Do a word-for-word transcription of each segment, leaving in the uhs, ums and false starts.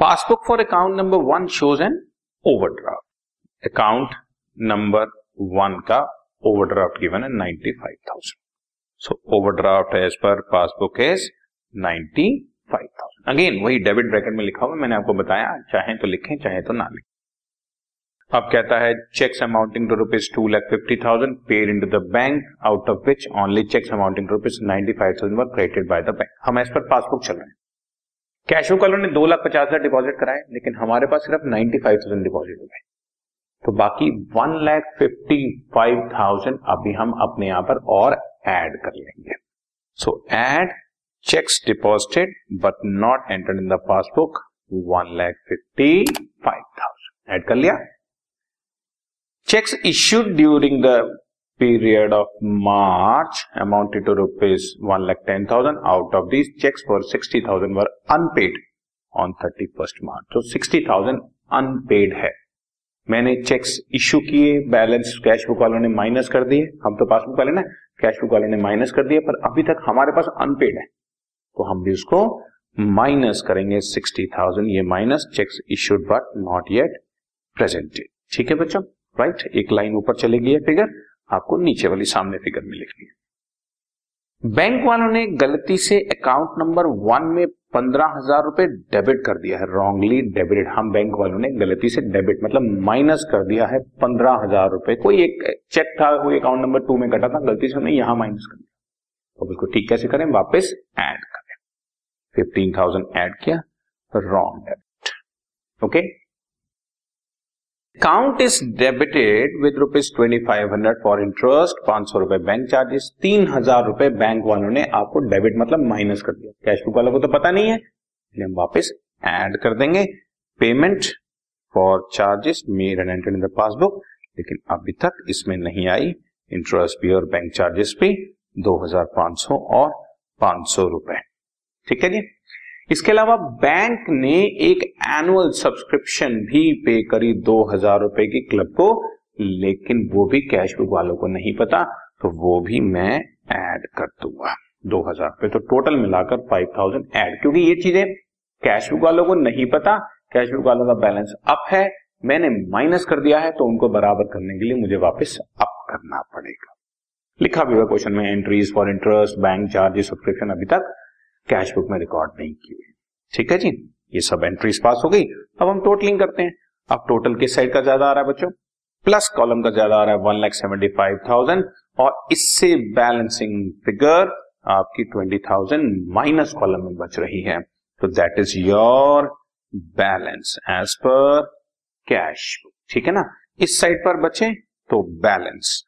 Passbook for account number one shows an overdraft, account number one का overdraft given है ninety five thousand, so overdraft as per passbook is ninety five thousand. Again वही debit bracket में लिखा हुआ मैंने आपको बताया, चाहे तो लिखें चाहे तो ना लिखें। अब कहता है cheques amounting to rupees two lakh fifty thousand paid in to the bank, out of which only cheques amounting to rupees ninety five thousand were credited by the bank. हम एज पर पासबुक चल रहे हैं, cashew का लोगों ने दो लाख पचास हजार डिपॉजिट कराए लेकिन हमारे पास सिर्फ नाइन्टी फाइव थाउजेंड डिपॉजिट हो गए, तो बाकी one lakh fifty five thousand अभी हम अपने यहां पर और ऐड कर लेंगे। So add cheques deposited but not entered in the passbook one lakh fifty five thousand add कर लिया। Cheques issued during the period of March amounted to rupees one lakh ten thousand, out of these cheques for sixty thousand were unpaid on thirty first March, तो sixty thousand unpaid है। मैंने checks issue किए, balance cash book वालों ने minus कर दिए, हम तो पासबुक वाले ना, कैश बुक वालों ने माइनस कर दिए पर अभी तक हमारे पास अनपेड है तो हम भी उसको माइनस करेंगे सिक्सटी थाउजेंड, ये minus cheques issued but not yet presented. ठीक है बच्चों, राइट, एक लाइन ऊपर चलेगी ये फिगर, आपको नीचे वाली सामने फिगर में लिखनी है। बैंक वालों ने गलती से अकाउंट नंबर वन में पंद्रह हजार रुपए डेबिट कर दिया है, रॉन्गली डेबिटेड। हम बैंक वालों ने गलती से डेबिट मतलब माइनस कर दिया है पंद्रह हजार रुपए, कोई एक चेक था कोई अकाउंट नंबर टू में कटा था, गलती से हमने यहां माइनस कर दिया। अब उसको ठीक कैसे करें, वापस ऐड करें, फिफ्टीन थाउजेंड ऐड किया, wrong debit. Okay, account is debited with rupees twenty five hundred for interest, पांच सौ रुपए बैंक चार्जेस, तीन हजार रुपए बैंक वालों ने आपको डेबिट मतलब माइनस कर दिया, कैश बुक वालों को तो पता नहीं है इसलिए हम वापस ऐड कर देंगे। Payment for charges made and entered in the passbook, लेकिन अभी तक इसमें नहीं आई, इंटरेस्ट भी और बैंक चार्जेस भी दो हजार पांच सौ और पांच सौ रुपए। ठीक है जी, इसके अलावा बैंक ने एक एनुअल सब्सक्रिप्शन भी पे करी दो हजार रुपए की क्लब को, लेकिन वो भी कैश बुक वालों को नहीं पता तो वो भी मैं ऐड कर दूंगा दो हजार रुपए, तो टोटल मिलाकर फाइव थाउजेंड ऐड, क्योंकि ये चीजें कैश बुक वालों को नहीं पता, कैश बुक वालों का बैलेंस अप है, मैंने माइनस कर दिया है तो उनको बराबर करने के लिए मुझे वापस अप करना पड़ेगा। लिखा भी हुआ क्वेश्चन में, entries for interest, bank charges, subscription अभी तक कैश बुक में रिकॉर्ड नहीं किए। ठीक है जी, ये सब एंट्रीज पास हो गई। अब हम टोटलिंग करते हैं, अब टोटल किस साइड का ज्यादा आ रहा है बच्चों, प्लस कॉलम का ज्यादा आ रहा है one lakh seventy five thousand और इससे बैलेंसिंग फिगर आपकी ट्वेंटी थाउजेंड माइनस कॉलम में बच रही है, तो that is your balance as per cash book. ठीक है ना, इस साइड पर बचे तो बैलेंस,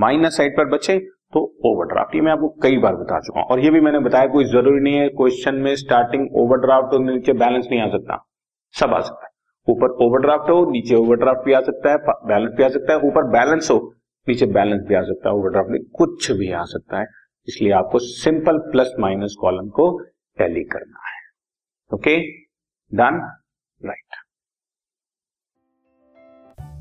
माइनस साइड पर बचे तो ओवरड्राफ्ट। ये मैं आपको कई बार बता चुका हूं और ये भी मैंने बताया, कोई जरूरी नहीं है क्वेश्चन में स्टार्टिंग ओवरड्राफ्ट हो नीचे बैलेंस नहीं आ सकता, सब आ सकता है, ऊपर ओवरड्राफ्ट हो नीचे ओवरड्राफ्ट भी आ सकता है, बैलेंस भी आ सकता है, ऊपर बैलेंस हो नीचे बैलेंस भी आ सकता है, ओवरड्राफ्ट में कुछ भी आ सकता है, इसलिए आपको सिंपल प्लस माइनस कॉलम को टैली करना है। Okay, done, right.